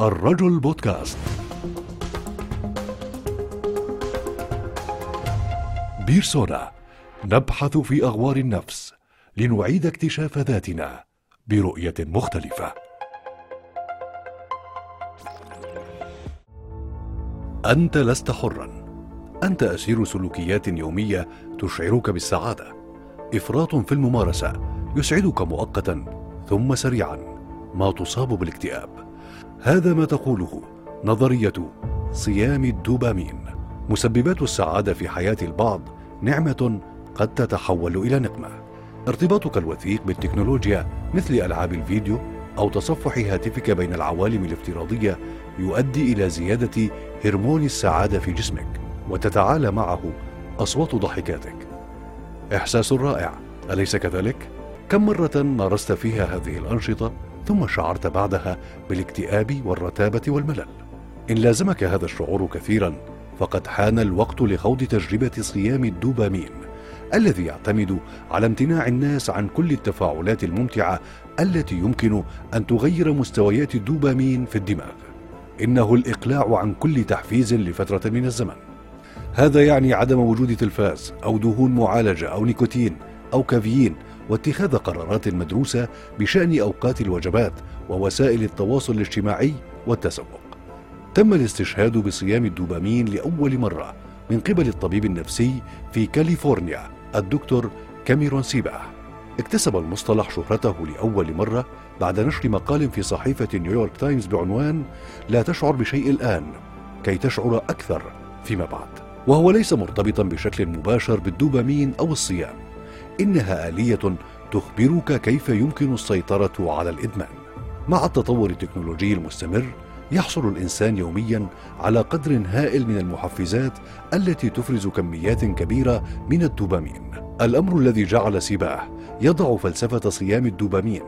الرجل بودكاست بيرسونا، نبحث في أغوار النفس لنعيد اكتشاف ذاتنا برؤية مختلفة. أنت لست حرا، أنت أسير سلوكيات يومية تشعرك بالسعادة، إفراط في الممارسة يسعدك مؤقتا ثم سريعا ما تصاب بالاكتئاب. هذا ما تقوله نظرية صيام الدوبامين. مسببات السعادة في حياة البعض نعمة قد تتحول إلى نقمة. ارتباطك الوثيق بالتكنولوجيا مثل ألعاب الفيديو أو تصفح هاتفك بين العوالم الافتراضية يؤدي إلى زيادة هرمون السعادة في جسمك، وتتعالى معه أصوات ضحكاتك. إحساس رائع، أليس كذلك؟ كم مرة مارست فيها هذه الأنشطة ثم شعرت بعدها بالاكتئاب والرتابة والملل؟ إن لازمك هذا الشعور كثيرا فقد حان الوقت لخوض تجربة صيام الدوبامين، الذي يعتمد على امتناع الناس عن كل التفاعلات الممتعة التي يمكن أن تغير مستويات الدوبامين في الدماغ. إنه الإقلاع عن كل تحفيز لفترة من الزمن. هذا يعني عدم وجود تلفاز أو دهون معالجة أو نيكوتين أو كافيين، واتخاذ قرارات مدروسة بشأن أوقات الوجبات ووسائل التواصل الاجتماعي والتسوق. تم الاستشهاد بصيام الدوبامين لأول مرة من قبل الطبيب النفسي في كاليفورنيا الدكتور كاميرون سيباه. اكتسب المصطلح شهرته لأول مرة بعد نشر مقال في صحيفة نيويورك تايمز بعنوان لا تشعر بشيء الآن كي تشعر أكثر فيما بعد، وهو ليس مرتبطا بشكل مباشر بالدوبامين أو الصيام. إنها آلية تخبرك كيف يمكن السيطرة على الإدمان. مع التطور التكنولوجي المستمر يحصل الإنسان يوميا على قدر هائل من المحفزات التي تفرز كميات كبيرة من الدوبامين، الأمر الذي جعل سيباه يضع فلسفة صيام الدوبامين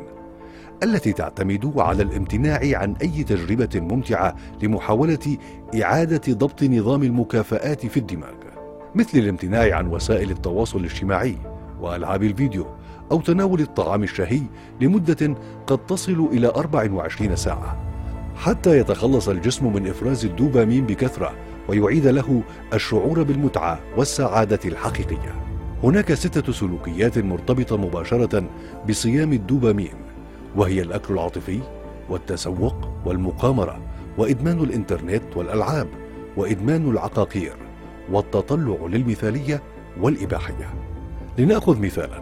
التي تعتمد على الامتناع عن أي تجربة ممتعة لمحاولة إعادة ضبط نظام المكافآت في الدماغ، مثل الامتناع عن وسائل التواصل الاجتماعي وألعاب الفيديو أو تناول الطعام الشهي لمدة قد تصل إلى 24 ساعة، حتى يتخلص الجسم من إفراز الدوبامين بكثرة ويعيد له الشعور بالمتعة والسعادة الحقيقية. هناك 6 سلوكيات مرتبطة مباشرة بصيام الدوبامين، وهي الأكل العاطفي والتسوق والمقامرة وإدمان الإنترنت والألعاب وإدمان العقاقير والتطلع للمثالية والإباحية. لنأخذ مثالا،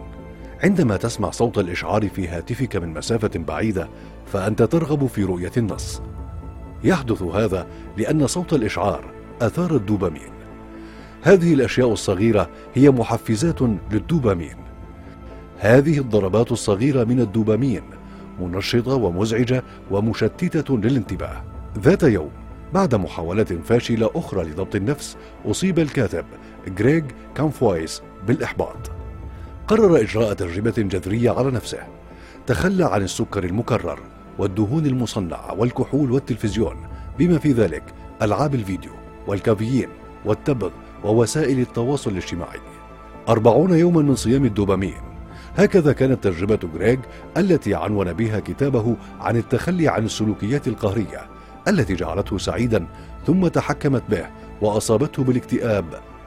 عندما تسمع صوت الإشعار في هاتفك من مسافة بعيدة فأنت ترغب في رؤية النص. يحدث هذا لأن صوت الإشعار أثار الدوبامين. هذه الأشياء الصغيرة هي محفزات للدوبامين. هذه الضربات الصغيرة من الدوبامين منشطة ومزعجة ومشتتة للانتباه. ذات يوم بعد محاولة فاشلة أخرى لضبط النفس أصيب الكاتب غريغ كاموس بالإحباط. قرر إجراء تجربة جذرية على نفسه. تخلى عن السكر المكرر والدهون المصنعة والكحول والتلفزيون، بما في ذلك ألعاب الفيديو والكافيين والتبغ ووسائل التواصل الاجتماعي. 40 يوما من صيام الدوبامين، هكذا كانت تجربة غريغ التي عنون بها كتابه عن التخلي عن السلوكيات القهرية، التي جعلته سعيدا ثم تحكمت به وأصابته بالاكتئاب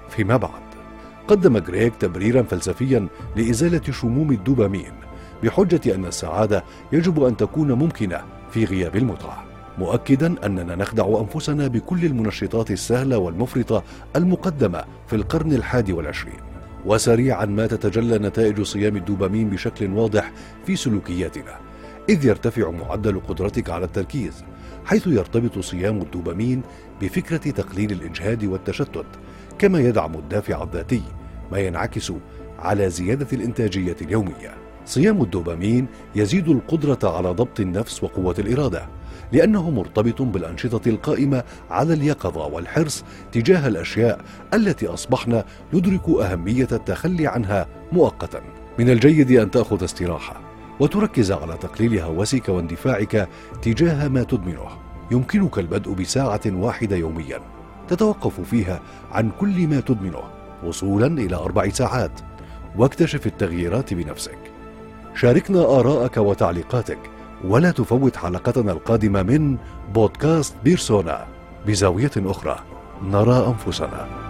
فيما بعد. قدم غريغ تبريرا فلسفيا لإزالة شموم الدوبامين بحجة أن السعادة يجب أن تكون ممكنة في غياب المتعة، مؤكدا أننا نخدع أنفسنا بكل المنشطات السهلة والمفرطة المقدمة في القرن 21، وسريعا ما تتجلى نتائج صيام الدوبامين بشكل واضح في سلوكياتنا، إذ يرتفع معدل قدرتك على التركيز، حيث يرتبط صيام الدوبامين بفكرة تقليل الإجهاد والتشتت، كما يدعم الدافع الذاتي، ما ينعكس على زيادة الإنتاجية اليومية. صيام الدوبامين يزيد القدرة على ضبط النفس وقوة الإرادة، لأنه مرتبط بالأنشطة القائمة على اليقظة والحرص تجاه الأشياء التي أصبحنا ندرك أهمية التخلي عنها مؤقتا. من الجيد أن تأخذ استراحة وتركز على تقليل هوسك واندفاعك تجاه ما تدمنه. يمكنك البدء بساعة واحدة يوميا تتوقف فيها عن كل ما تدمنه وصولا إلى 4 ساعات، واكتشف التغييرات بنفسك. شاركنا آراءك وتعليقاتك ولا تفوت حلقتنا القادمة من بودكاست بيرسونا بزاوية أخرى نرى أنفسنا.